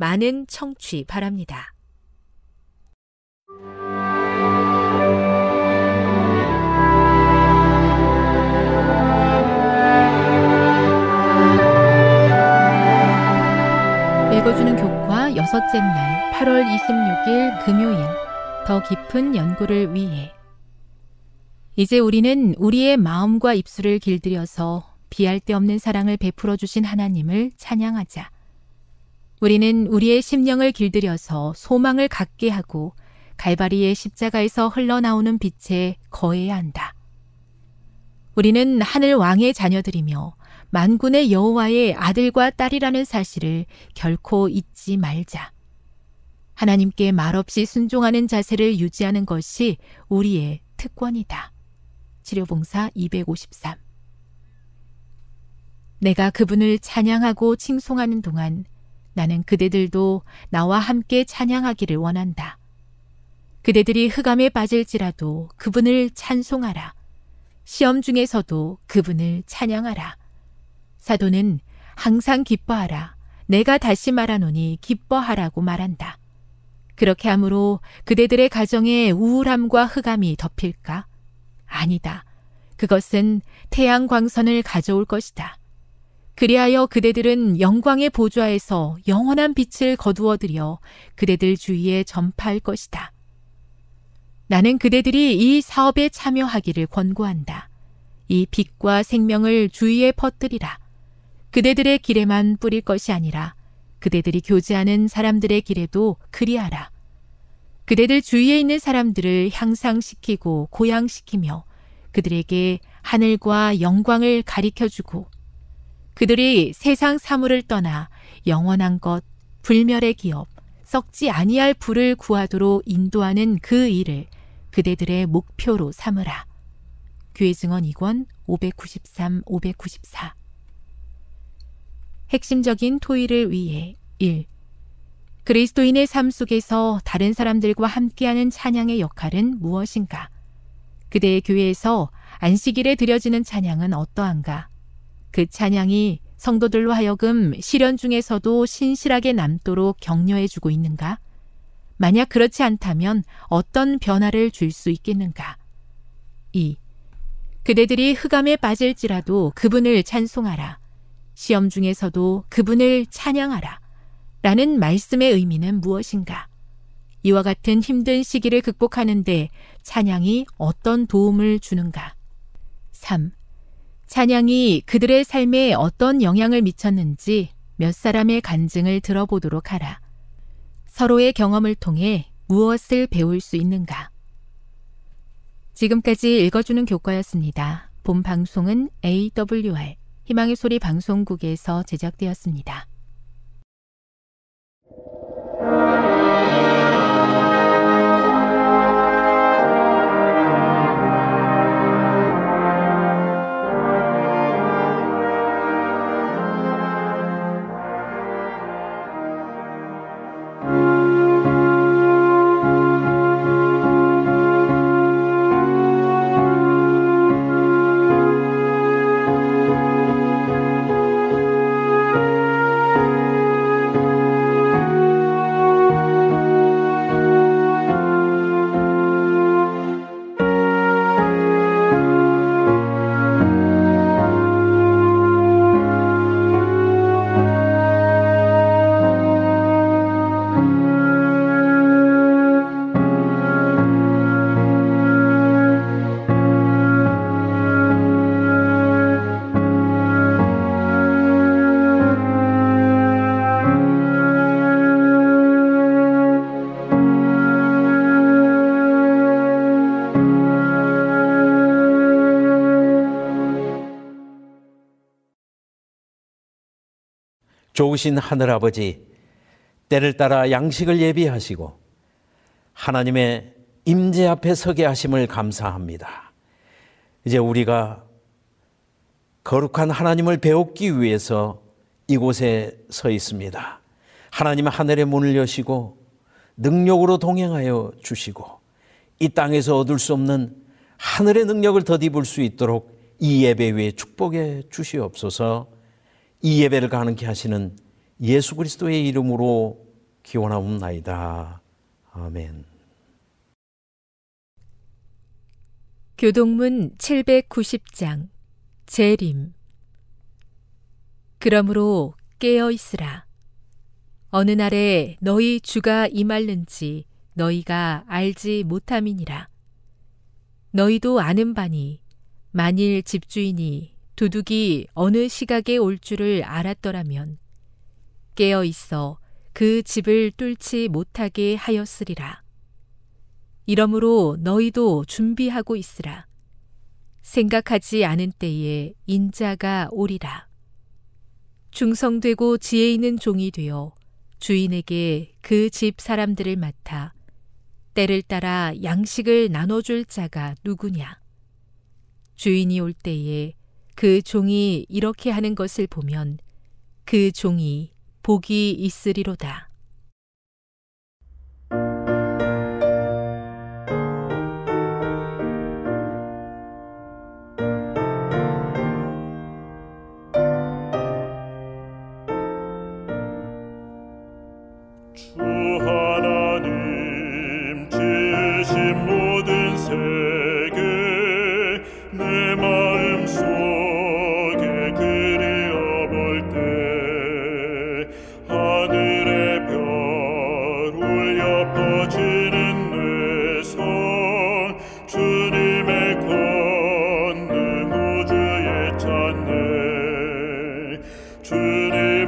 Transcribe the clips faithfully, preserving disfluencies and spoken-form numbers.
많은 청취 바랍니다. 읽어주는 교과 여섯째 날 팔월 이십육일 금요일. 더 깊은 연구를 위해. 이제 우리는 우리의 마음과 입술을 길들여서 비할 데 없는 사랑을 베풀어 주신 하나님을 찬양하자. 우리는 우리의 심령을 길들여서 소망을 갖게 하고 갈바리의 십자가에서 흘러나오는 빛에 거해야 한다. 우리는 하늘 왕의 자녀들이며 만군의 여호와의 아들과 딸이라는 사실을 결코 잊지 말자. 하나님께 말없이 순종하는 자세를 유지하는 것이 우리의 특권이다. 치료봉사 이백오십삼. 내가 그분을 찬양하고 칭송하는 동안 나는 그대들도 나와 함께 찬양하기를 원한다. 그대들이 흑암에 빠질지라도 그분을 찬송하라. 시험 중에서도 그분을 찬양하라. 사도는 항상 기뻐하라. 내가 다시 말하노니 기뻐하라고 말한다. 그렇게 함으로 그대들의 가정에 우울함과 흑암이 덮일까? 아니다. 그것은 태양 광선을 가져올 것이다. 그리하여 그대들은 영광의 보좌에서 영원한 빛을 거두어들여 그대들 주위에 전파할 것이다. 나는 그대들이 이 사업에 참여하기를 권고한다. 이 빛과 생명을 주위에 퍼뜨리라. 그대들의 길에만 뿌릴 것이 아니라 그대들이 교제하는 사람들의 길에도 그리하라. 그대들 주위에 있는 사람들을 향상시키고 고양시키며 그들에게 하늘과 영광을 가리켜주고 그들이 세상 사물을 떠나 영원한 것, 불멸의 기업, 썩지 아니할 불을 구하도록 인도하는 그 일을 그대들의 목표로 삼으라. 교회 증언 이 권 오백구십삼 오백구십사. 핵심적인 토의를 위해. 일. 그리스도인의 삶 속에서 다른 사람들과 함께하는 찬양의 역할은 무엇인가? 그대의 교회에서 안식일에 드려지는 찬양은 어떠한가? 그 찬양이 성도들로 하여금 시련 중에서도 신실하게 남도록 격려해주고 있는가? 만약 그렇지 않다면 어떤 변화를 줄 수 있겠는가? 이. 그대들이 흑암에 빠질지라도 그분을 찬송하라. 시험 중에서도 그분을 찬양하라. 라는 말씀의 의미는 무엇인가? 이와 같은 힘든 시기를 극복하는데 찬양이 어떤 도움을 주는가? 삼. 찬양이 그들의 삶에 어떤 영향을 미쳤는지 몇 사람의 간증을 들어보도록 하라. 서로의 경험을 통해 무엇을 배울 수 있는가? 지금까지 읽어주는 교과였습니다. 본 방송은 에이더블유알 희망의 소리 방송국에서 제작되었습니다. 좋으신 하늘아버지, 때를 따라 양식을 예비하시고 하나님의 임재 앞에 서게 하심을 감사합니다. 이제 우리가 거룩한 하나님을 배우기 위해서 이곳에 서 있습니다. 하나님 하늘의 문을 여시고 능력으로 동행하여 주시고 이 땅에서 얻을 수 없는 하늘의 능력을 덧입을 수 있도록 이 예배 위에 축복해 주시옵소서. 이 예배를 가능케 하시는 예수 그리스도의 이름으로 기원하옵나이다. 아멘. 교독문 칠백구십 장 재림. 그러므로 깨어 있으라. 어느 날에 너희 주가 임할는지 너희가 알지 못함이니라. 너희도 아는 바니 만일 집주인이 도둑이 어느 시각에 올 줄을 알았더라면 깨어 있어 그 집을 뚫지 못하게 하였으리라. 이러므로 너희도 준비하고 있으라. 생각하지 않은 때에 인자가 오리라. 충성되고 지혜 있는 종이 되어 주인에게 그 집 사람들을 맡아 때를 따라 양식을 나눠줄 자가 누구냐? 주인이 올 때에 그 종이 이렇게 하는 것을 보면 그 종이 복이 있으리로다. 주 하나님 지으신 모든 세계 내 마음속 주님의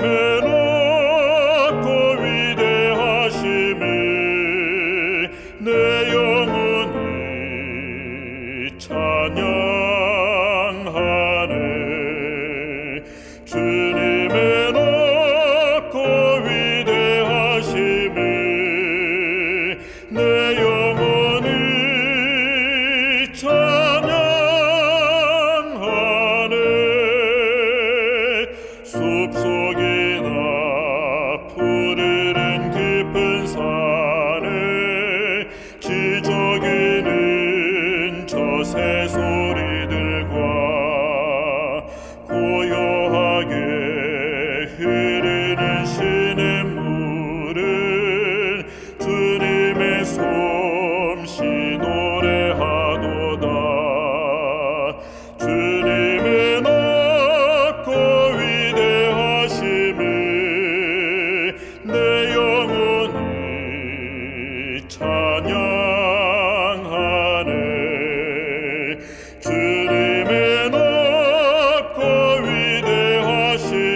높고 위대하신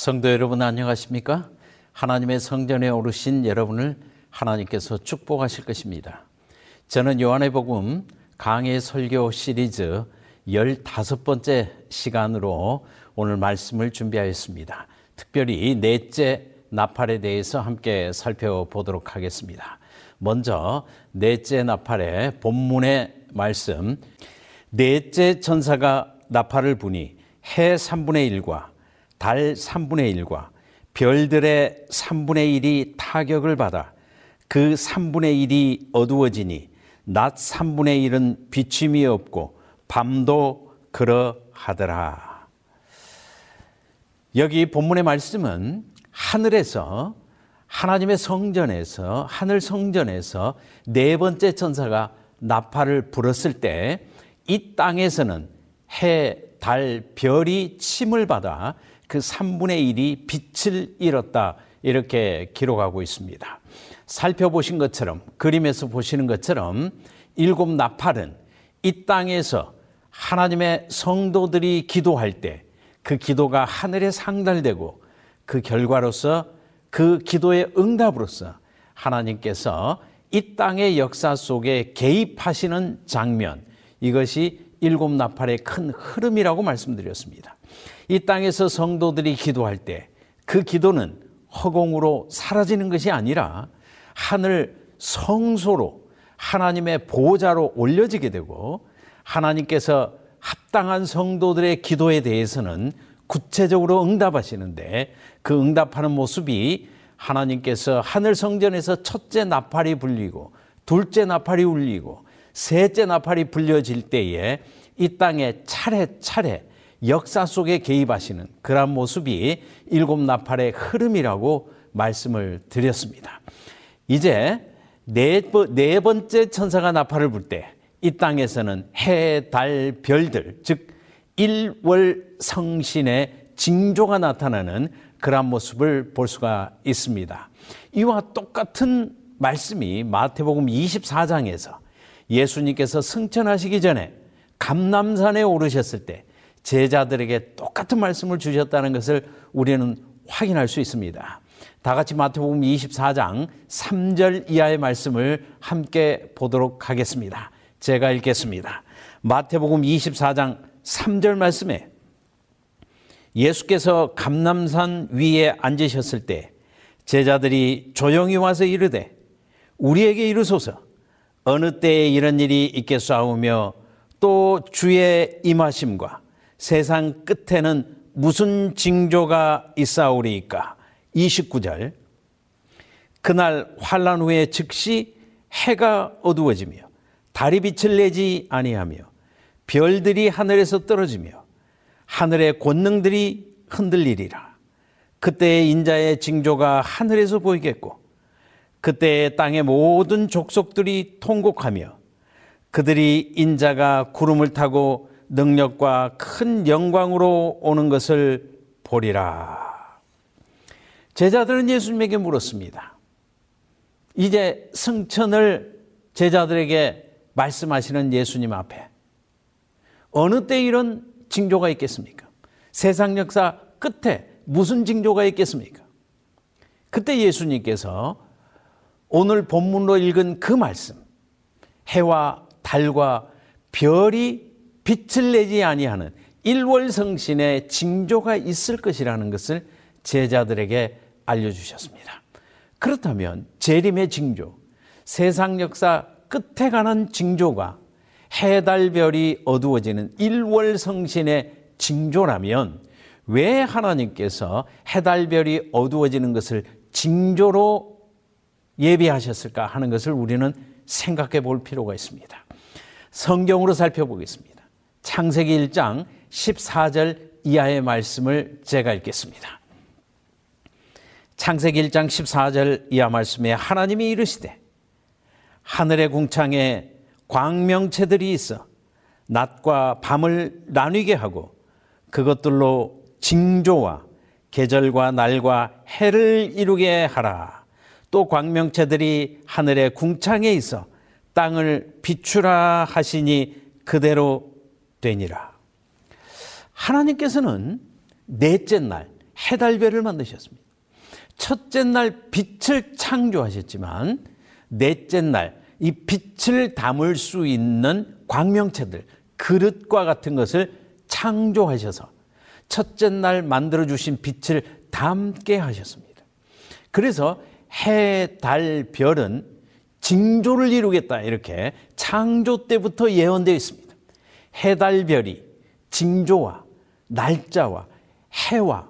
성도 여러분 안녕하십니까? 하나님의 성전에 오르신 여러분을 하나님께서 축복하실 것입니다. 저는 요한복음 강해 설교 시리즈 열다섯 번째 시간으로 오늘 말씀을 준비하였습니다. 특별히 넷째 나팔에 대해서 함께 살펴보도록 하겠습니다. 먼저 넷째 나팔의 본문의 말씀, 넷째 천사가 나팔을 부니 해 삼분의 일과 달 삼분의 일과 별들의 삼분의 일이 타격을 받아 그 삼분의 일이 어두워지니 낮 삼분의 일은 비침이 없고 밤도 그러하더라. 여기 본문의 말씀은 하늘에서, 하나님의 성전에서, 하늘 성전에서 네 번째 천사가 나팔을 불었을 때 이 땅에서는 해, 달, 별이 침을 받아 그 삼분의 일이 빛을 잃었다, 이렇게 기록하고 있습니다. 살펴보신 것처럼, 그림에서 보시는 것처럼 일곱 나팔은 이 땅에서 하나님의 성도들이 기도할 때 그 기도가 하늘에 상달되고 그 결과로서, 그 기도의 응답으로서 하나님께서 이 땅의 역사 속에 개입하시는 장면, 이것이 일곱 나팔의 큰 흐름이라고 말씀드렸습니다. 이 땅에서 성도들이 기도할 때 그 기도는 허공으로 사라지는 것이 아니라 하늘 성소로, 하나님의 보호자로 올려지게 되고, 하나님께서 합당한 성도들의 기도에 대해서는 구체적으로 응답하시는데, 그 응답하는 모습이 하나님께서 하늘 성전에서 첫째 나팔이 불리고 둘째 나팔이 울리고 셋째 나팔이 불려질 때에 이 땅에 차례차례 역사 속에 개입하시는 그런 모습이 일곱 나팔의 흐름이라고 말씀을 드렸습니다. 이제 네, 네 번째 천사가 나팔을 불 때 이 땅에서는 해, 달, 별들, 즉 일월 성신의 징조가 나타나는 그런 모습을 볼 수가 있습니다. 이와 똑같은 말씀이 마태복음 이십사 장에서 예수님께서 승천하시기 전에 감람산에 오르셨을 때 제자들에게 똑같은 말씀을 주셨다는 것을 우리는 확인할 수 있습니다. 다 같이 마태복음 이십사 장 삼 절 이하의 말씀을 함께 보도록 하겠습니다. 제가 읽겠습니다. 마태복음 이십사 장 삼 절 말씀에, 예수께서 감람산 위에 앉으셨을 때 제자들이 조용히 와서 이르되 우리에게 이르소서, 어느 때에 이런 일이 있겠사오며 또 주의 임하심과 세상 끝에는 무슨 징조가 있사오리이까. 이십구 절, 그날 환난 후에 즉시 해가 어두워지며 달이 빛을 내지 아니하며 별들이 하늘에서 떨어지며 하늘의 권능들이 흔들리리라. 그때에 인자의 징조가 하늘에서 보이겠고 그때 땅의 모든 족속들이 통곡하며 그들이 인자가 구름을 타고 능력과 큰 영광으로 오는 것을 보리라. 제자들은 예수님에게 물었습니다. 이제 승천을 제자들에게 말씀하시는 예수님 앞에 어느 때 이런 징조가 있겠습니까? 세상 역사 끝에 무슨 징조가 있겠습니까? 그때 예수님께서 오늘 본문으로 읽은 그 말씀, 해와 달과 별이 빛을 내지 아니하는 일월성신의 징조가 있을 것이라는 것을 제자들에게 알려주셨습니다. 그렇다면 재림의 징조, 세상 역사 끝에 가는 징조가 해, 달, 별이 어두워지는 일월성신의 징조라면 왜 하나님께서 해, 달, 별이 어두워지는 것을 징조로 예비하셨을까 하는 것을 우리는 생각해 볼 필요가 있습니다. 성경으로 살펴보겠습니다. 창세기 일 장 십사 절 이하의 말씀을 제가 읽겠습니다. 창세기 일 장 십사 절 이하 말씀에, 하나님이 이르시되 하늘의 궁창에 광명체들이 있어 낮과 밤을 나뉘게 하고 그것들로 징조와 계절과 날과 해를 이루게 하라. 또 광명체들이 하늘의 궁창에 있어 땅을 비추라 하시니 그대로 되니라. 하나님께서는 넷째 날 해달별을 만드셨습니다. 첫째 날 빛을 창조하셨지만 넷째 날 이 빛을 담을 수 있는 광명체들, 그릇과 같은 것을 창조하셔서 첫째 날 만들어주신 빛을 담게 하셨습니다. 그래서 해, 달, 별은 징조를 이루겠다 이렇게 창조 때부터 예언되어 있습니다. 해, 달, 별이 징조와 날짜와 해와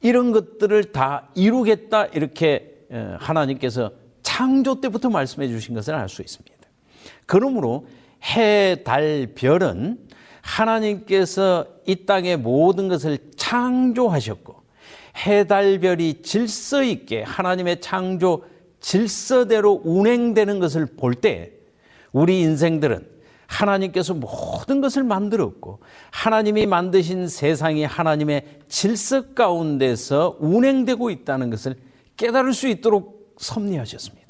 이런 것들을 다 이루겠다 이렇게 하나님께서 창조 때부터 말씀해 주신 것을 알 수 있습니다. 그러므로 해, 달, 별은 하나님께서 이 땅의 모든 것을 창조하셨고 해, 달, 별이 질서 있게 하나님의 창조 질서대로 운행되는 것을 볼 때 우리 인생들은 하나님께서 모든 것을 만들었고 하나님이 만드신 세상이 하나님의 질서 가운데서 운행되고 있다는 것을 깨달을 수 있도록 섭리하셨습니다.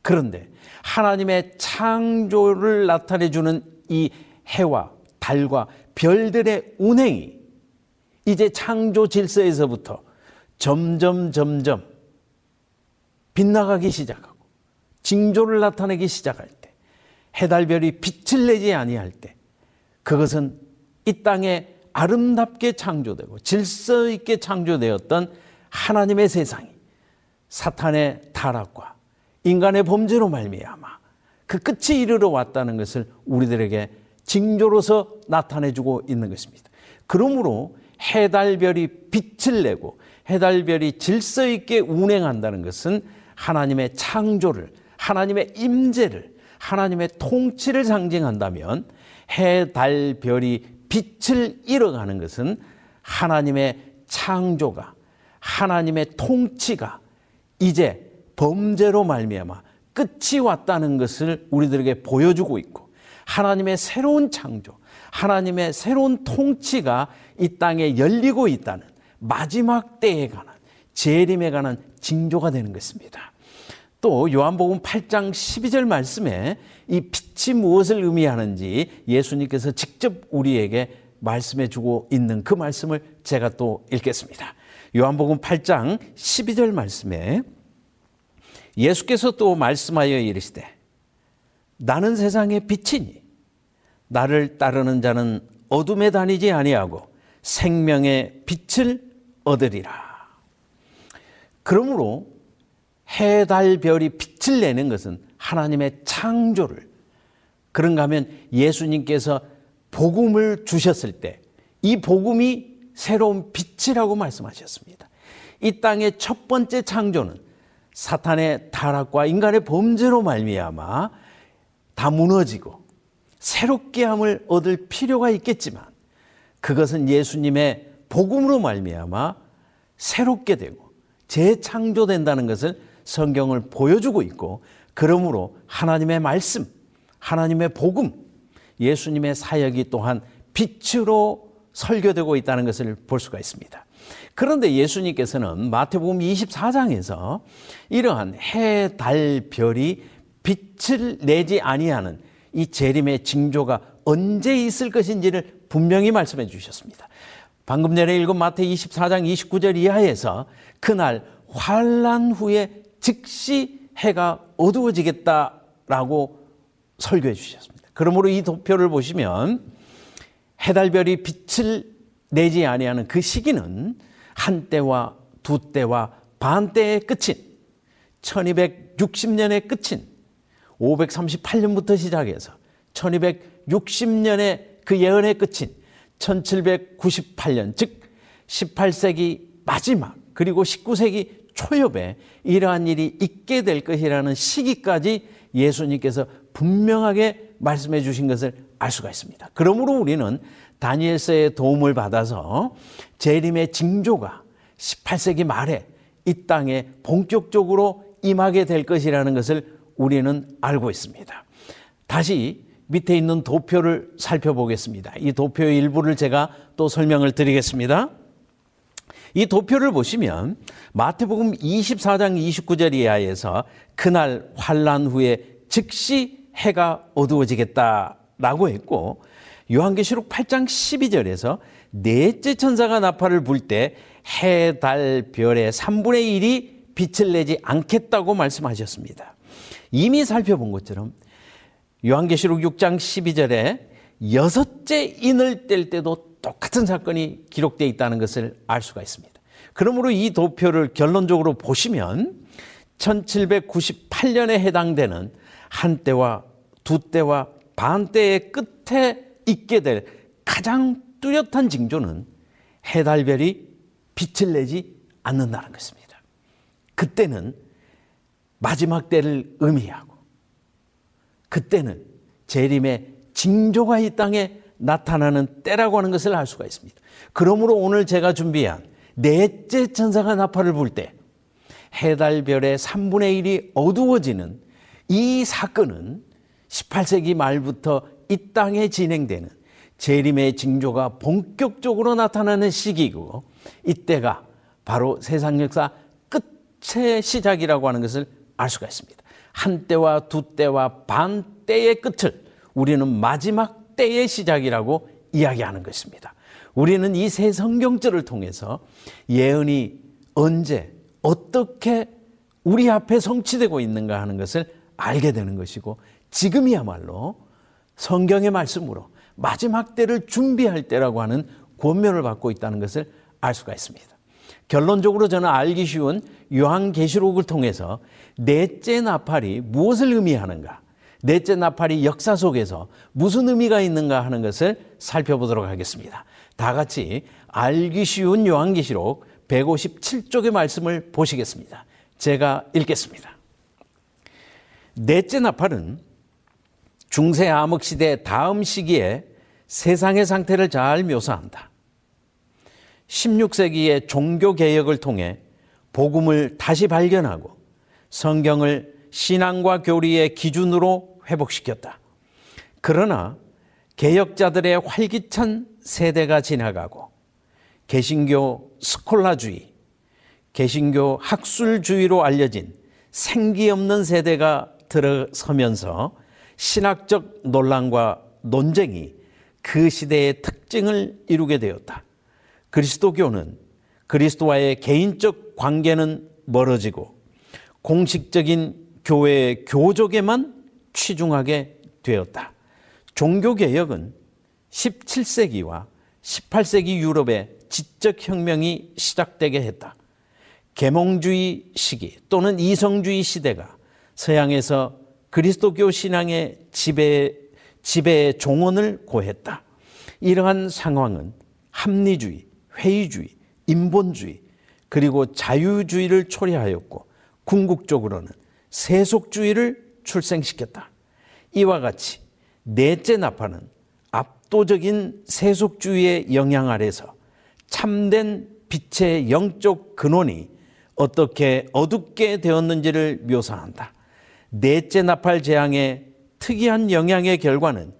그런데 하나님의 창조를 나타내주는 이 해와 달과 별들의 운행이 이제 창조 질서에서부터 점점 점점 빗나가기 시작하고 징조를 나타내기 시작할 때 해달별이 빛을 내지 아니할 때 그것은 이 땅에 아름답게 창조되고 질서 있게 창조되었던 하나님의 세상이 사탄의 타락과 인간의 범죄로 말미암아 그 끝이 이르러 왔다는 것을 우리들에게 징조로서 나타내주고 있는 것입니다. 그러므로 해달별이 빛을 내고 해달별이 질서 있게 운행한다는 것은 하나님의 창조를, 하나님의 임재를, 하나님의 통치를 상징한다면 해, 달, 별이 빛을 잃어가는 것은 하나님의 창조가, 하나님의 통치가 이제 범죄로 말미암아 끝이 왔다는 것을 우리들에게 보여주고 있고 하나님의 새로운 창조, 하나님의 새로운 통치가 이 땅에 열리고 있다는 마지막 때에 관한 재림에 관한 징조가 되는 것입니다. 또 요한복음 팔 장 십이 절 말씀에 이 빛이 무엇을 의미하는지 예수님께서 직접 우리에게 말씀해 주고 있는 그 말씀을 제가 또 읽겠습니다. 요한복음 팔 장 십이 절 말씀에 예수께서 또 말씀하여 이르시되 나는 세상의 빛이니 나를 따르는 자는 어둠에 다니지 아니하고 생명의 빛을 얻으리라. 그러므로 해, 달, 별이 빛을 내는 것은 하나님의 창조를, 그런가 하면 예수님께서 복음을 주셨을 때 이 복음이 새로운 빛이라고 말씀하셨습니다. 이 땅의 첫 번째 창조는 사탄의 타락과 인간의 범죄로 말미암아 다 무너지고 새롭게 함을 얻을 필요가 있겠지만 그것은 예수님의 복음으로 말미암아 새롭게 되고 재창조된다는 것을 성경을 보여주고 있고 그러므로 하나님의 말씀, 하나님의 복음, 예수님의 사역이 또한 빛으로 설교되고 있다는 것을 볼 수가 있습니다. 그런데 예수님께서는 마태복음 이십사 장에서 이러한 해, 달, 별이 빛을 내지 아니하는 이 재림의 징조가 언제 있을 것인지를 분명히 말씀해 주셨습니다. 방금 전에 읽은 마태 이십사 장 이십구 절 이하에서 그날 환난 후에 즉시 해가 어두워지겠다라고 설교해 주셨습니다. 그러므로 이 도표를 보시면 해달별이 빛을 내지 아니하는 그 시기는 한때와 두때와 반때의 끝인 천이백육십 년의 끝인 오백삼십팔 년부터 시작해서 천이백육십 년의 그 예언의 끝인 천칠백구십팔 년 즉 십팔 세기 마지막 그리고 십구 세기 초엽에 이러한 일이 있게 될 것이라는 시기까지 예수님께서 분명하게 말씀해 주신 것을 알 수가 있습니다. 그러므로 우리는 다니엘서의 도움을 받아서 재림의 징조가 십팔 세기 말에 이 땅에 본격적으로 임하게 될 것이라는 것을 우리는 알고 있습니다. 다시 밑에 있는 도표를 살펴보겠습니다. 이 도표의 일부를 제가 또 설명을 드리겠습니다. 이 도표를 보시면 마태복음 이십사 장 이십구 절 이하에서 그날 환난 후에 즉시 해가 어두워지겠다라고 했고 요한계시록 팔 장 십이 절에서 넷째 천사가 나팔을 불 때 해, 달, 별의 삼분의 일이 빛을 내지 않겠다고 말씀하셨습니다. 이미 살펴본 것처럼 요한계시록 육 장 십이 절에 여섯째 인을 뗄 때도 똑같은 사건이 기록되어 있다는 것을 알 수가 있습니다. 그러므로 이 도표를 결론적으로 보시면 천칠백구십팔 년에 해당되는 한 때와 두 때와 반 때의 끝에 있게 될 가장 뚜렷한 징조는 해달별이 빛을 내지 않는다는 것입니다. 그때는 마지막 때를 의미하고 그때는 재림의 징조가 이 땅에 나타나는 때라고 하는 것을 알 수가 있습니다. 그러므로 오늘 제가 준비한 넷째 천사가 나팔을 불 때 해달별의 삼분의 일이 어두워지는 이 사건은 십팔 세기 말부터 이 땅에 진행되는 재림의 징조가 본격적으로 나타나는 시기이고 이때가 바로 세상 역사 끝의 시작이라고 하는 것을 알 수가 있습니다. 한 때와 두 때와 반 때의 끝을 우리는 마지막 때의 시작이라고 이야기하는 것입니다. 우리는 이 세 성경절을 통해서 예언이 언제 어떻게 우리 앞에 성취되고 있는가 하는 것을 알게 되는 것이고 지금이야말로 성경의 말씀으로 마지막 때를 준비할 때라고 하는 권면을 받고 있다는 것을 알 수가 있습니다. 결론적으로 저는 알기 쉬운 요한계시록을 통해서 넷째 나팔이 무엇을 의미하는가, 넷째 나팔이 역사 속에서 무슨 의미가 있는가 하는 것을 살펴보도록 하겠습니다. 다 같이 알기 쉬운 요한계시록 백오십칠 쪽의 말씀을 보시겠습니다. 제가 읽겠습니다. 넷째 나팔은 중세 암흑시대 다음 시기에 세상의 상태를 잘 묘사한다. 십육 세기의 종교개혁을 통해 복음을 다시 발견하고 성경을 신앙과 교리의 기준으로 회복시켰다. 그러나 개혁자들의 활기찬 세대가 지나가고 개신교 스콜라주의, 개신교 학술주의로 알려진 생기 없는 세대가 들어서면서 신학적 논란과 논쟁이 그 시대의 특징을 이루게 되었다. 그리스도교는 그리스도와의 개인적 관계는 멀어지고 공식적인 교회의 교족에만 치중하게 되었다. 종교개혁은 십칠 세기와 십팔 세기 유럽의 지적혁명이 시작되게 했다. 계몽주의 시기 또는 이성주의 시대가 서양에서 그리스도교 신앙의 지배, 지배의 종언을 고했다. 이러한 상황은 합리주의, 회의주의, 인본주의 그리고 자유주의를 초래하였고 궁극적으로는 세속주의를 출생시켰다. 이와 같이 넷째 나팔은 압도적인 세속주의의 영향 아래서 참된 빛의 영적 근원이 어떻게 어둡게 되었는지를 묘사한다. 넷째 나팔 재앙의 특이한 영향의 결과는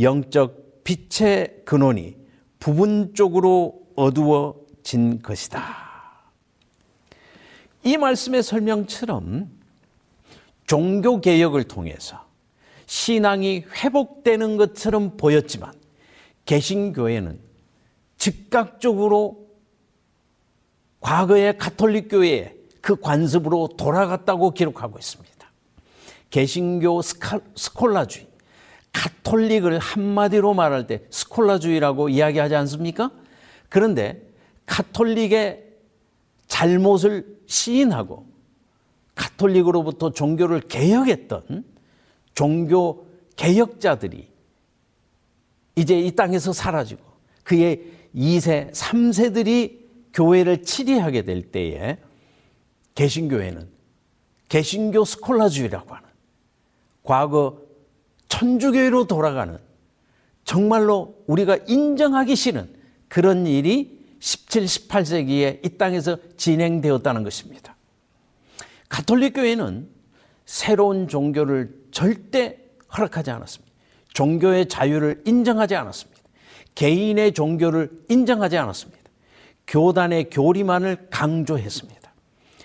영적 빛의 근원이 부분적으로 어두워진 것이다. 이 말씀의 설명처럼 종교개혁을 통해서 신앙이 회복되는 것처럼 보였지만 개신교회는 즉각적으로 과거의 가톨릭교회의 그 관습으로 돌아갔다고 기록하고 있습니다. 개신교 스콜라주의, 가톨릭을 한마디로 말할 때 스콜라주의라고 이야기하지 않습니까? 그런데 가톨릭의 잘못을 시인하고 가톨릭으로부터 종교를 개혁했던 종교 개혁자들이 이제 이 땅에서 사라지고 그의 이 세, 삼 세들이 교회를 치리하게 될 때에 개신교회는 개신교 스콜라주의라고 하는 과거 천주교회로 돌아가는 정말로 우리가 인정하기 싫은 그런 일이 십칠, 십팔 세기에 이 땅에서 진행되었다는 것입니다. 가톨릭 교회는 새로운 종교를 절대 허락하지 않았습니다. 종교의 자유를 인정하지 않았습니다. 개인의 종교를 인정하지 않았습니다. 교단의 교리만을 강조했습니다.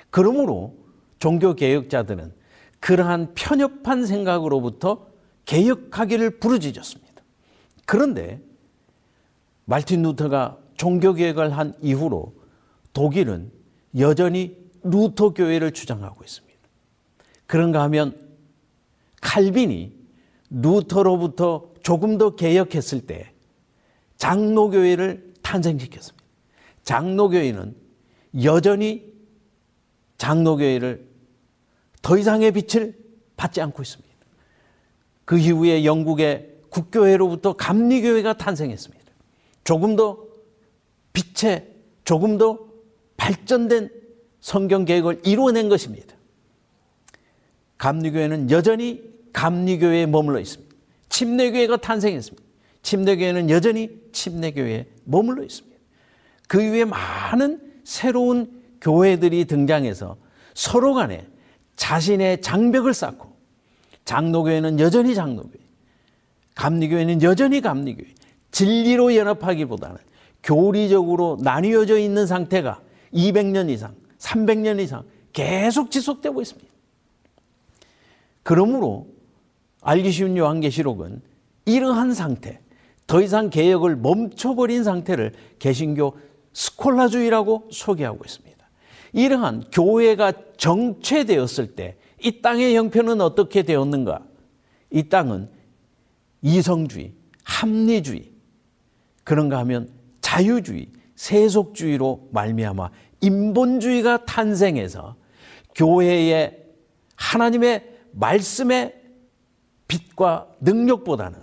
그러므로 종교개혁자들은 그러한 편협한 생각으로부터 개혁하기를 부르짖었습니다. 그런데 마르틴 루터가 종교개혁을 한 이후로 독일은 여전히 루터 교회를 주장하고 있습니다. 그런가 하면 칼빈이 루터로부터 조금 더 개혁했을 때 장로교회를 탄생시켰습니다. 장로교회는 여전히 장로교회를 더 이상의 빛을 받지 않고 있습니다. 그 이후에 영국의 국교회로부터 감리교회가 탄생했습니다. 조금 더 빛에 조금 더 발전된 성경개혁을 이루어낸 것입니다. 감리교회는 여전히 감리교회에 머물러 있습니다. 침례교회가 탄생했습니다. 침례교회는 여전히 침례교회에 머물러 있습니다. 그 이후에 많은 새로운 교회들이 등장해서 서로 간에 자신의 장벽을 쌓고, 장로교회는 여전히 장로교회, 감리교회는 여전히 감리교회, 진리로 연합하기보다는 교리적으로 나뉘어져 있는 상태가 이백 년 이상, 삼백 년 이상 계속 지속되고 있습니다. 그러므로 알기 쉬운 요한계시록은 이러한 상태, 더 이상 개혁을 멈춰버린 상태를 개신교 스콜라주의라고 소개하고 있습니다. 이러한 교회가 정체되었을 때 이 땅의 형편은 어떻게 되었는가? 이 땅은 이성주의, 합리주의, 그런가 하면 자유주의, 세속주의로 말미암아 인본주의가 탄생해서 교회의 하나님의 말씀의 빛과 능력보다는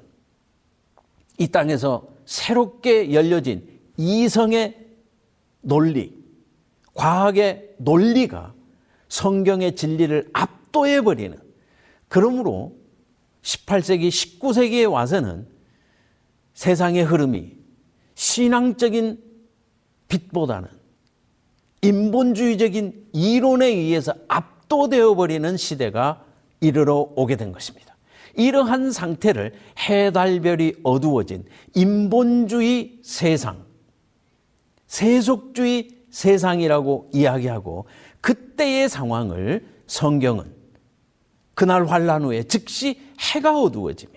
이 땅에서 새롭게 열려진 이성의 논리, 과학의 논리가 성경의 진리를 압도해버리는, 그러므로 십팔 세기, 십구 세기에 와서는 세상의 흐름이 신앙적인 빛보다는 인본주의적인 이론에 의해서 압도되어버리는 시대가 이르러 오게 된 것입니다. 이러한 상태를 해달별이 어두워진 인본주의 세상, 세속주의 세상이라고 이야기하고, 그때의 상황을 성경은 그날 환난 후에 즉시 해가 어두워지며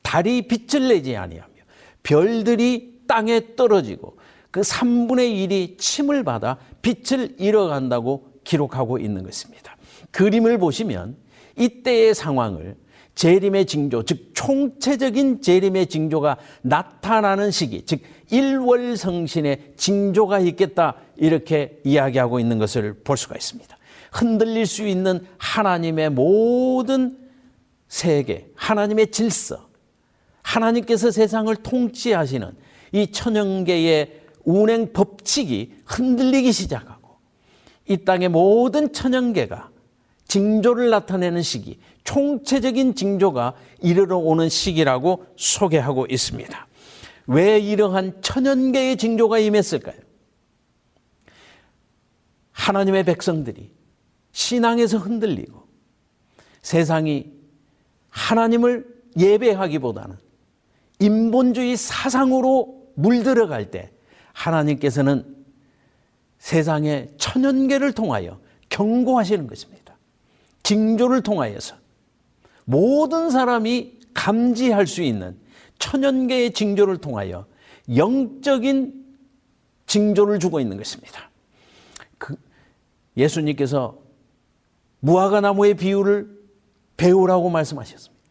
달이 빛을 내지 아니하며 별들이 땅에 떨어지고 그 삼분의 일이 침을 받아 빛을 잃어간다고 기록하고 있는 것입니다. 그림을 보시면 이때의 상황을 재림의 징조, 즉 총체적인 재림의 징조가 나타나는 시기, 즉 일월성신의 징조가 있겠다, 이렇게 이야기하고 있는 것을 볼 수가 있습니다. 흔들릴 수 있는 하나님의 모든 세계, 하나님의 질서, 하나님께서 세상을 통치하시는 이 천연계의 운행 법칙이 흔들리기 시작하고, 이 땅의 모든 천연계가 징조를 나타내는 시기, 총체적인 징조가 이르러 오는 시기라고 소개하고 있습니다. 왜 이러한 천연계의 징조가 임했을까요? 하나님의 백성들이 신앙에서 흔들리고 세상이 하나님을 예배하기보다는 인본주의 사상으로 물들어갈 때 하나님께서는 세상의 천연계를 통하여 경고하시는 것입니다. 징조를 통하여서 모든 사람이 감지할 수 있는 천연계의 징조를 통하여 영적인 징조를 주고 있는 것입니다. 그 예수님께서 무화과 나무의 비유를 배우라고 말씀하셨습니다.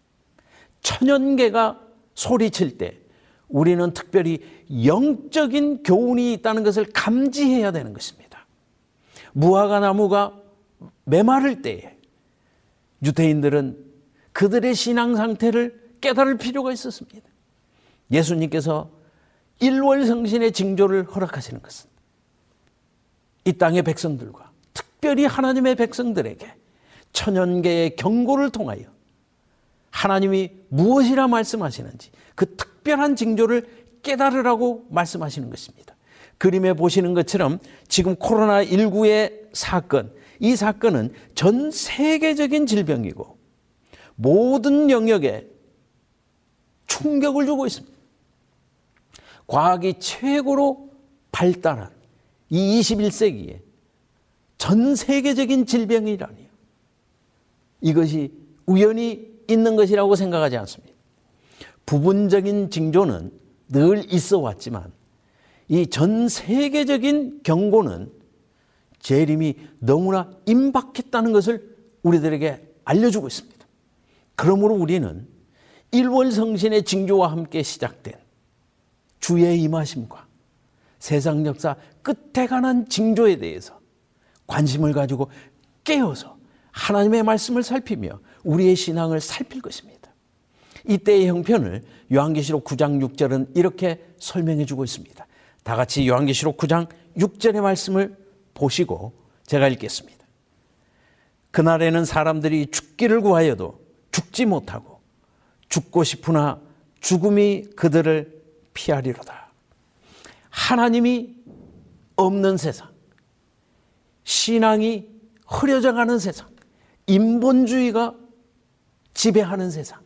천연계가 소리칠 때 우리는 특별히 영적인 교훈이 있다는 것을 감지해야 되는 것입니다. 무화과 나무가 메마를 때에 유대인들은 그들의 신앙 상태를 깨달을 필요가 있었습니다. 예수님께서 일월성신의 징조를 허락하시는 것은 이 땅의 백성들과 특별히 하나님의 백성들에게 천연계의 경고를 통하여 하나님이 무엇이라 말씀하시는지 그 특별한 징조를 깨달으라고 말씀하시는 것입니다. 그림에 보시는 것처럼 지금 코로나십구의 사건, 이 사건은 전 세계적인 질병이고 모든 영역에 충격을 주고 있습니다. 과학이 최고로 발달한 이 이십일 세기에 전 세계적인 질병이라니요. 이것이 우연히 있는 것이라고 생각하지 않습니다. 부분적인 징조는 늘 있어 왔지만 이 전 세계적인 경고는 재림이 너무나 임박했다는 것을 우리들에게 알려주고 있습니다. 그러므로 우리는 일월성신의 징조와 함께 시작된 주의 임하심과 세상 역사 끝에 관한 징조에 대해서 관심을 가지고 깨어서 하나님의 말씀을 살피며 우리의 신앙을 살필 것입니다. 이때의 형편을 요한계시록 구 장 육 절은 이렇게 설명해 주고 있습니다. 다 같이 요한계시록 구 장 육 절의 말씀을 보시고 제가 읽겠습니다. 그날에는 사람들이 죽기를 구하여도 죽지 못하고 죽고 싶으나 죽음이 그들을 피하리로다. 하나님이 없는 세상, 신앙이 흐려져가는 세상, 인본주의가 지배하는 세상,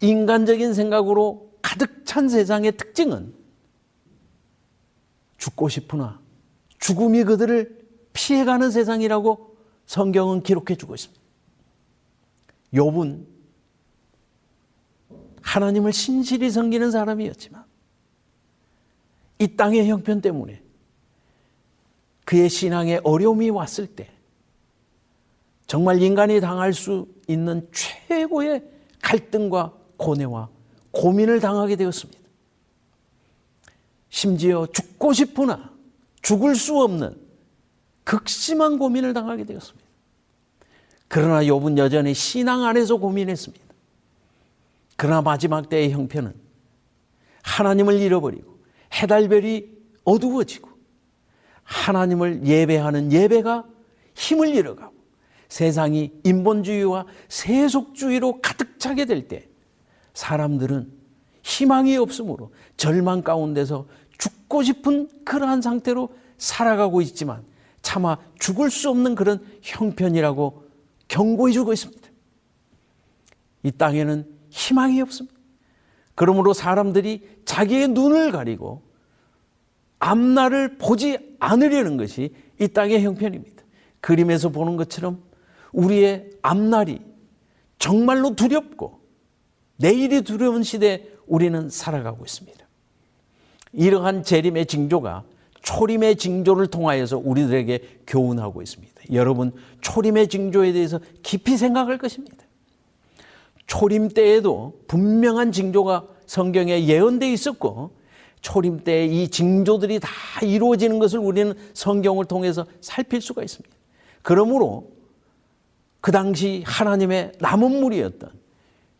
인간적인 생각으로 가득 찬 세상의 특징은 죽고 싶으나 죽음이 그들을 피해가는 세상이라고 성경은 기록해 주고 있습니다. 욥은 하나님을 신실히 섬기는 사람이었지만 이 땅의 형편 때문에 그의 신앙에 어려움이 왔을 때 정말 인간이 당할 수 있는 최고의 갈등과 고뇌와 고민을 당하게 되었습니다. 심지어 죽고 싶으나 죽을 수 없는 극심한 고민을 당하게 되었습니다. 그러나 욥은 여전히 신앙 안에서 고민했습니다. 그러나 마지막 때의 형편은 하나님을 잃어버리고 해달별이 어두워지고 하나님을 예배하는 예배가 힘을 잃어가고 세상이 인본주의와 세속주의로 가득 차게 될 때 사람들은 희망이 없으므로 절망 가운데서 죽고 싶은 그러한 상태로 살아가고 있지만 차마 죽을 수 없는 그런 형편이라고 경고해 주고 있습니다. 이 땅에는 희망이 없습니다. 그러므로 사람들이 자기의 눈을 가리고 앞날을 보지 않으려는 것이 이 땅의 형편입니다. 그림에서 보는 것처럼 우리의 앞날이 정말로 두렵고 내일이 두려운 시대에 우리는 살아가고 있습니다. 이러한 재림의 징조가 초림의 징조를 통하여서 우리들에게 교훈하고 있습니다. 여러분, 초림의 징조에 대해서 깊이 생각할 것입니다. 초림 때에도 분명한 징조가 성경에 예언되어 있었고 초림 때에 이 징조들이 다 이루어지는 것을 우리는 성경을 통해서 살필 수가 있습니다. 그러므로 그 당시 하나님의 남은 무리였던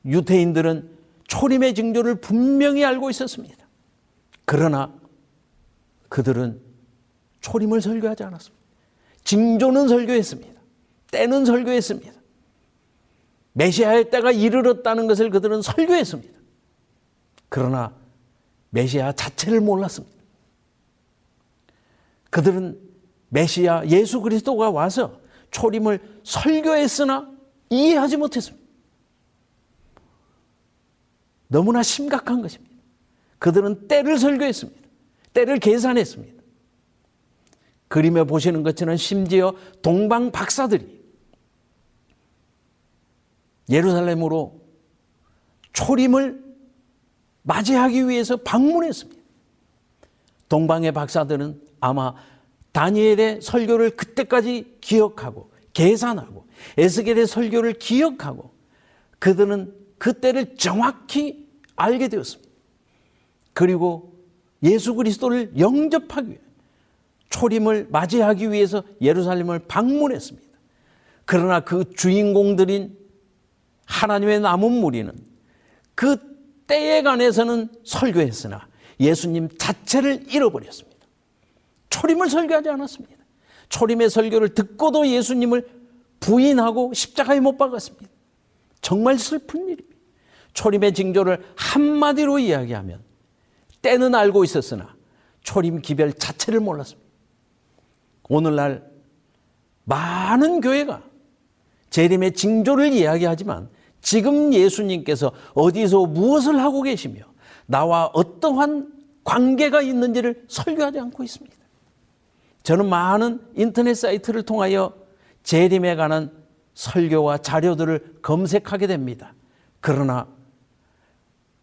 유태인들은 초림의 징조를 분명히 알고 있었습니다. 그러나 그들은 초림을 설교하지 않았습니다. 징조는 설교했습니다. 때는 설교했습니다. 메시아의 때가 이르렀다는 것을 그들은 설교했습니다. 그러나 메시아 자체를 몰랐습니다. 그들은 메시아 예수 그리스도가 와서 초림을 설교했으나 이해하지 못했습니다. 너무나 심각한 것입니다. 그들은 때를 설교했습니다. 때를 계산했습니다. 그림에 보시는 것처럼 심지어 동방 박사들이 예루살렘으로 초림을 맞이하기 위해서 방문했습니다. 동방의 박사들은 아마 다니엘의 설교를 그때까지 기억하고 계산하고 에스겔의 설교를 기억하고 그들은 그때를 정확히 알게 되었습니다. 그리고 예수 그리스도를 영접하기 위해 초림을 맞이하기 위해서 예루살렘을 방문했습니다. 그러나 그 주인공들인 하나님의 남은 무리는 그 때에 관해서는 설교했으나 예수님 자체를 잃어버렸습니다. 초림을 설교하지 않았습니다. 초림의 설교를 듣고도 예수님을 부인하고 십자가에 못 박았습니다. 정말 슬픈 일입니다. 초림의 징조를 한마디로 이야기하면 때는 알고 있었으나 초림 기별 자체를 몰랐습니다. 오늘날 많은 교회가 재림의 징조를 이야기하지만 지금 예수님께서 어디서 무엇을 하고 계시며 나와 어떠한 관계가 있는지를 설교하지 않고 있습니다. 저는 많은 인터넷 사이트를 통하여 재림에 관한 설교와 자료들을 검색하게 됩니다. 그러나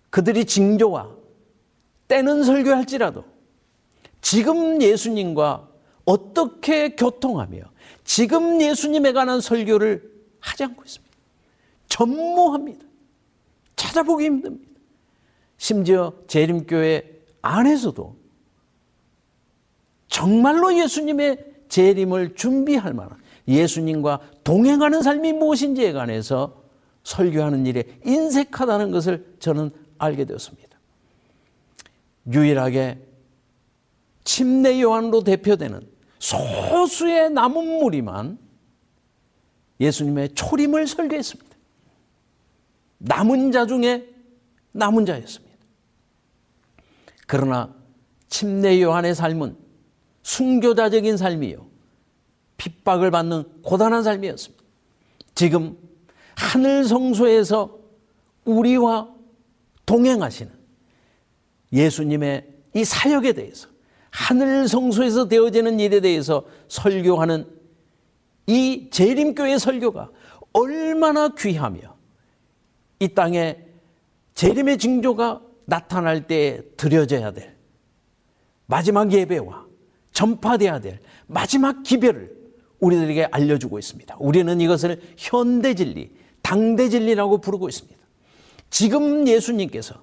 그들이 징조와 때는 설교할지라도 지금 예수님과 어떻게 교통하며 지금 예수님에 관한 설교를 하지 않고 있습니다. 전무합니다. 찾아보기 힘듭니다. 심지어 재림교회 안에서도 정말로 예수님의 재림을 준비할 만한, 예수님과 동행하는 삶이 무엇인지에 관해서 설교하는 일에 인색하다는 것을 저는 알게 되었습니다. 유일하게 침례 요한으로 대표되는 소수의 남은 무리만 예수님의 초림을 설교했습니다. 남은 자 중에 남은 자였습니다. 그러나 침례 요한의 삶은 순교자적인 삶이요, 핍박을 받는 고단한 삶이었습니다. 지금 하늘 성소에서 우리와 동행하시는 예수님의 이 사역에 대해서, 하늘 성소에서 되어지는 일에 대해서 설교하는 이 재림교회의 설교가 얼마나 귀하며 이 땅에 재림의 징조가 나타날 때에 드려져야 될 마지막 예배와 전파되어야 될 마지막 기별을 우리들에게 알려주고 있습니다. 우리는 이것을 현대 진리, 당대 진리라고 부르고 있습니다. 지금 예수님께서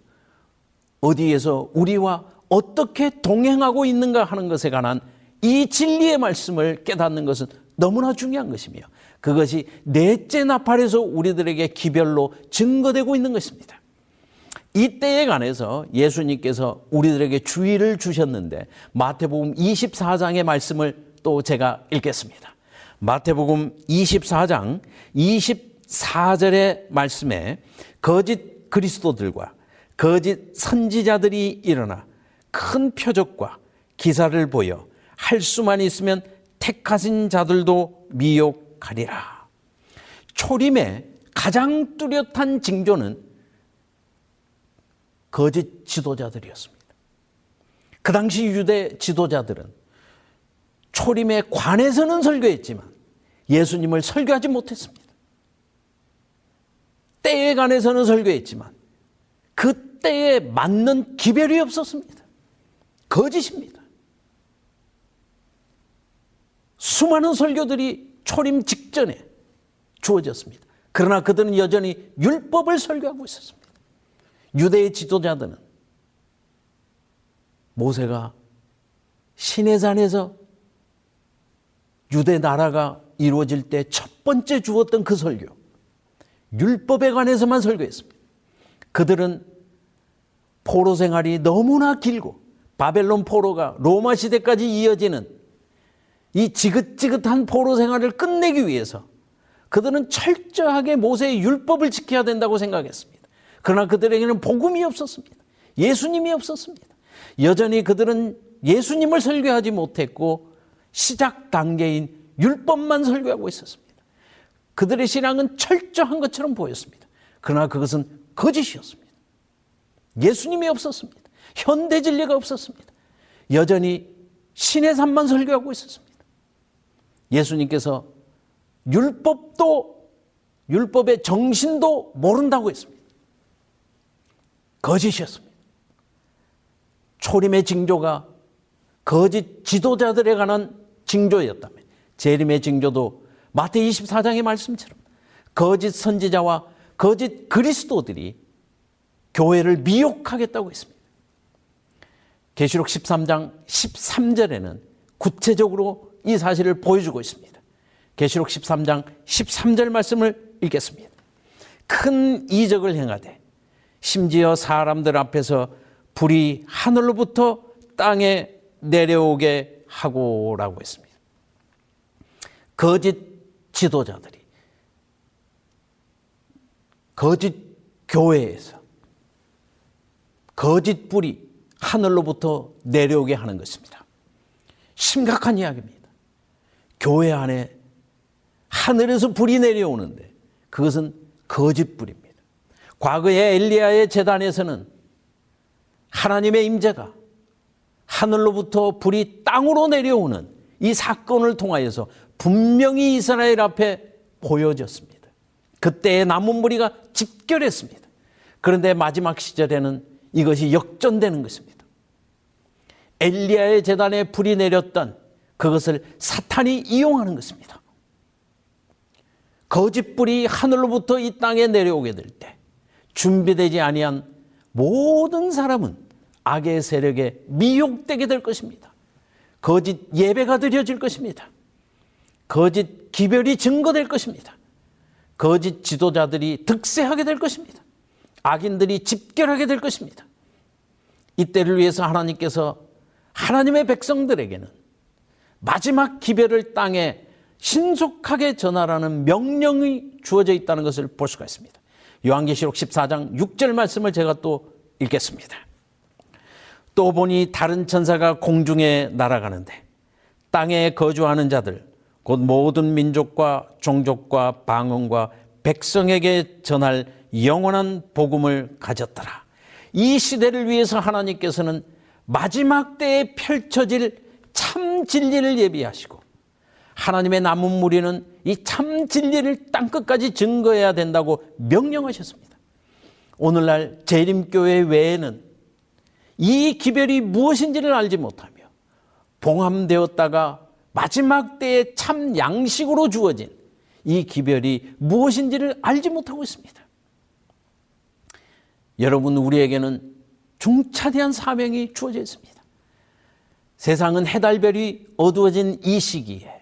어디에서 우리와 어떻게 동행하고 있는가 하는 것에 관한 이 진리의 말씀을 깨닫는 것은 너무나 중요한 것이며, 그것이 넷째 나팔에서 우리들에게 기별로 증거되고 있는 것입니다. 이 때에 관해서 예수님께서 우리들에게 주의를 주셨는데 마태복음 이십사 장의 말씀을 또 제가 읽겠습니다. 마태복음 이십사 장 이십사 절의 말씀에 거짓 그리스도들과 거짓 선지자들이 일어나 큰 표적과 기사를 보여 할 수만 있으면 택하신 자들도 미혹하리라. 초림의 가장 뚜렷한 징조는 거짓 지도자들이었습니다. 그 당시 유대 지도자들은 초림에 관해서는 설교했지만 예수님을 설교하지 못했습니다. 때에 관해서는 설교했지만 그 때에 맞는 기별이 없었습니다. 거짓입니다. 수많은 설교들이 초림 직전에 주어졌습니다. 그러나 그들은 여전히 율법을 설교하고 있었습니다. 유대의 지도자들은 모세가 시내산에서 유대 나라가 이루어질 때 첫 번째 주었던 그 설교, 율법에 관해서만 설교했습니다. 그들은 포로 생활이 너무나 길고 바벨론 포로가 로마 시대까지 이어지는 이 지긋지긋한 포로 생활을 끝내기 위해서 그들은 철저하게 모세의 율법을 지켜야 된다고 생각했습니다. 그러나 그들에게는 복음이 없었습니다. 예수님이 없었습니다. 여전히 그들은 예수님을 설교하지 못했고 시작 단계인 율법만 설교하고 있었습니다. 그들의 신앙은 철저한 것처럼 보였습니다. 그러나 그것은 거짓이었습니다. 예수님이 없었습니다. 현대 진리가 없었습니다. 여전히 신의 삶만 설교하고 있었습니다. 예수님께서 율법도, 율법의 정신도 모른다고 했습니다. 거짓이었습니다. 초림의 징조가 거짓 지도자들에 관한 징조였다면 재림의 징조도 마태 이십사 장의 말씀처럼 거짓 선지자와 거짓 그리스도들이 교회를 미혹하겠다고 했습니다. 계시록 십삼 장 십삼 절에는 구체적으로 이 사실을 보여주고 있습니다. 계시록 십삼 장 십삼 절 말씀을 읽겠습니다. 큰 이적을 행하되 심지어 사람들 앞에서 불이 하늘로부터 땅에 내려오게 하고라고 했습니다. 거짓 지도자들이 거짓 교회에서 거짓 불이 하늘로부터 내려오게 하는 것입니다. 심각한 이야기입니다. 교회 안에 하늘에서 불이 내려오는데 그것은 거짓 불입니다. 과거에 엘리야의 제단에서는 하나님의 임재가 하늘로부터 불이 땅으로 내려오는 이 사건을 통하여서 분명히 이스라엘 앞에 보여졌습니다. 그때의 남은 무리가 집결했습니다. 그런데 마지막 시절에는 이것이 역전되는 것입니다. 엘리야의 제단에 불이 내렸던 그것을 사탄이 이용하는 것입니다. 거짓 불이 하늘로부터 이 땅에 내려오게 될 때 준비되지 아니한 모든 사람은 악의 세력에 미혹되게 될 것입니다. 거짓 예배가 드려질 것입니다. 거짓 기별이 증거될 것입니다. 거짓 지도자들이 득세하게 될 것입니다. 악인들이 집결하게 될 것입니다. 이때를 위해서 하나님께서 하나님의 백성들에게는 마지막 기별을 땅에 신속하게 전하라는 명령이 주어져 있다는 것을 볼 수가 있습니다. 요한계시록 십사 장 육 절 말씀을 제가 또 읽겠습니다. 또 보니 다른 천사가 공중에 날아가는데 땅에 거주하는 자들 곧 모든 민족과 종족과 방언과 백성에게 전할 영원한 복음을 가졌더라. 이 시대를 위해서 하나님께서는 마지막 때에 펼쳐질 참 진리를 예비하시고 하나님의 남은 무리는 이 참 진리를 땅끝까지 증거해야 된다고 명령하셨습니다. 오늘날 재림교회 외에는 이 기별이 무엇인지를 알지 못하며 봉함되었다가 마지막 때에 참 양식으로 주어진 이 기별이 무엇인지를 알지 못하고 있습니다. 여러분, 우리에게는 중차대한 사명이 주어져 있습니다. 세상은 해달별이 어두워진 이 시기에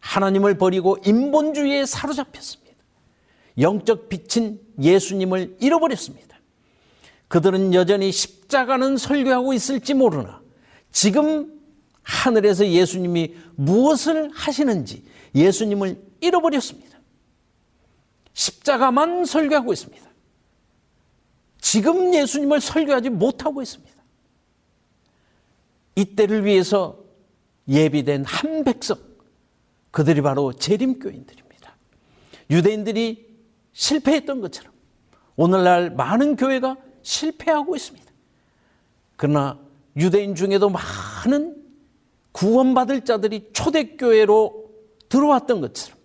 하나님을 버리고 인본주의에 사로잡혔습니다. 영적 빛인 예수님을 잃어버렸습니다. 그들은 여전히 십자가는 설교하고 있을지 모르나 지금 하늘에서 예수님이 무엇을 하시는지 예수님을 잃어버렸습니다. 십자가만 설교하고 있습니다. 지금 예수님을 설교하지 못하고 있습니다. 이때를 위해서 예비된 한 백성, 그들이 바로 재림교인들입니다. 유대인들이 실패했던 것처럼 오늘날 많은 교회가 실패하고 있습니다. 그러나 유대인 중에도 많은 구원받을 자들이 초대교회로 들어왔던 것처럼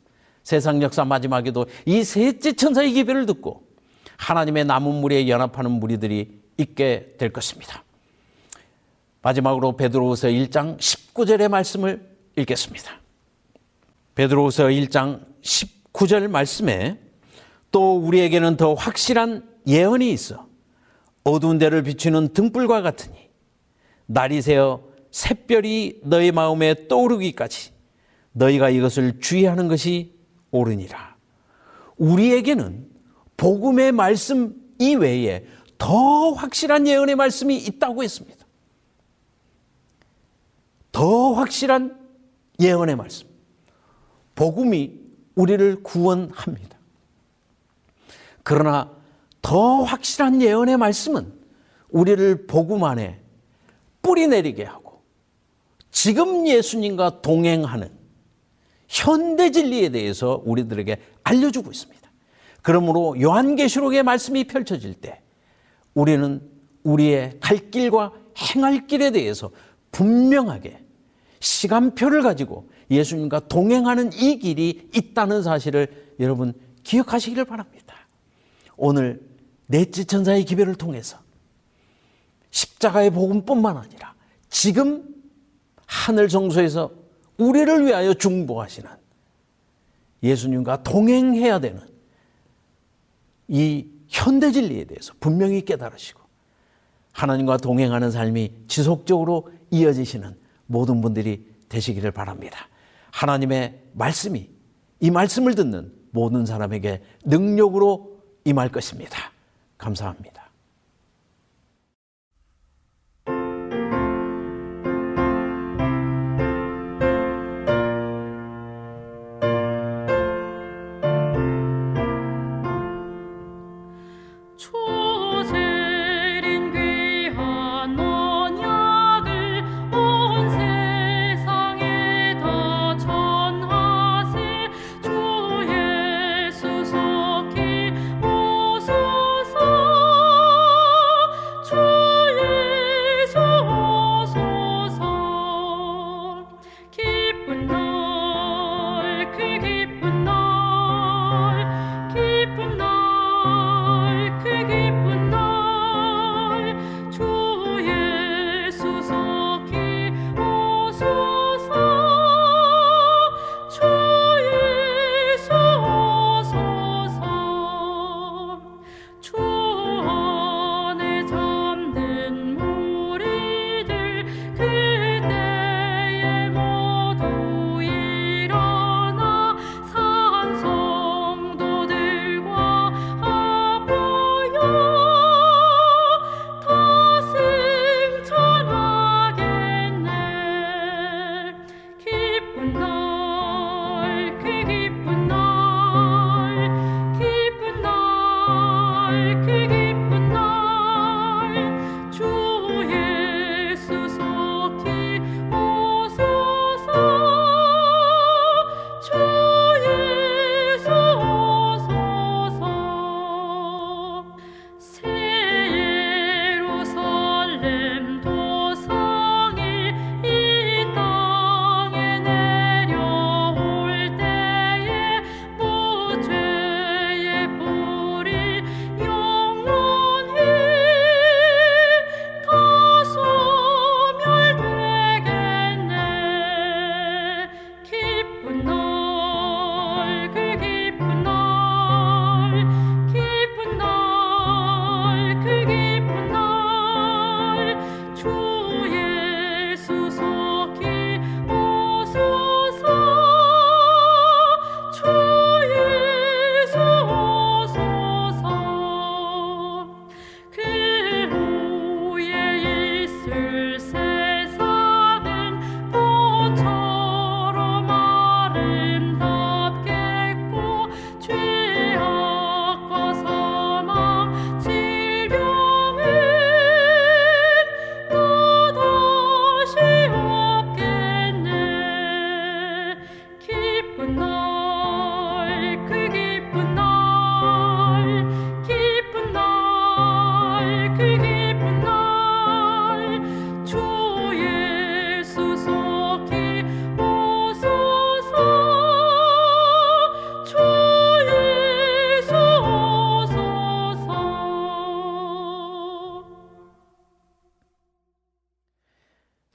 세상 역사 마지막에도 이 셋째 천사의 기별을 듣고 하나님의 남은 무리에 연합하는 무리들이 있게 될 것입니다. 마지막으로 베드로후서 일 장 십구 절의 말씀을 읽겠습니다. 베드로후서 일 장 십구 절 말씀에 또 우리에게는 더 확실한 예언이 있어 어두운 데를 비추는 등불과 같으니 날이 새어 샛별이 너희 마음에 떠오르기까지 너희가 이것을 주의하는 것이 옳으니라. 우리에게는 복음의 말씀 이외에 더 확실한 예언의 말씀이 있다고 했습니다. 더 확실한 예언의 말씀. 복음이 우리를 구원합니다. 그러나 더 확실한 예언의 말씀은 우리를 복음 안에 뿌리 내리게 하고 지금 예수님과 동행하는 현대 진리에 대해서 우리들에게 알려주고 있습니다. 그러므로 요한계시록의 말씀이 펼쳐질 때 우리는 우리의 갈 길과 행할 길에 대해서 분명하게 시간표를 가지고 예수님과 동행하는 이 길이 있다는 사실을 여러분 기억하시기를 바랍니다. 오늘 넷째 천사의 기별을 통해서 십자가의 복음뿐만 아니라 지금 하늘 성소에서 우리를 위하여 중보하시는 예수님과 동행해야 되는 이 현대 진리에 대해서 분명히 깨달으시고 하나님과 동행하는 삶이 지속적으로 이어지시는 모든 분들이 되시기를 바랍니다. 하나님의 말씀이 이 말씀을 듣는 모든 사람에게 능력으로 임할 것입니다. 감사합니다.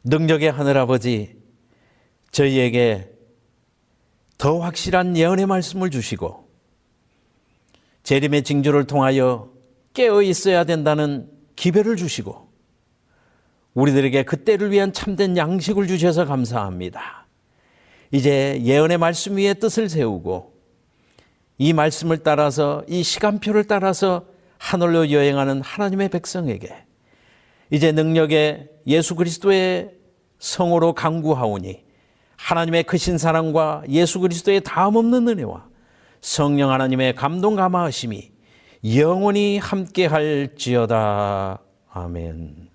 능력의 하늘아버지, 저희에게 더 확실한 예언의 말씀을 주시고 재림의 징조를 통하여 깨어 있어야 된다는 기별을 주시고 우리들에게 그때를 위한 참된 양식을 주셔서 감사합니다. 이제 예언의 말씀 위에 뜻을 세우고 이 말씀을 따라서 이 시간표를 따라서 하늘로 여행하는 하나님의 백성에게 이제 능력의 예수 그리스도의 성으로 간구하오니 하나님의 크신 사랑과 예수 그리스도의 다함없는 은혜와 성령 하나님의 감동 감화하심이 영원히 함께할지어다. 아멘.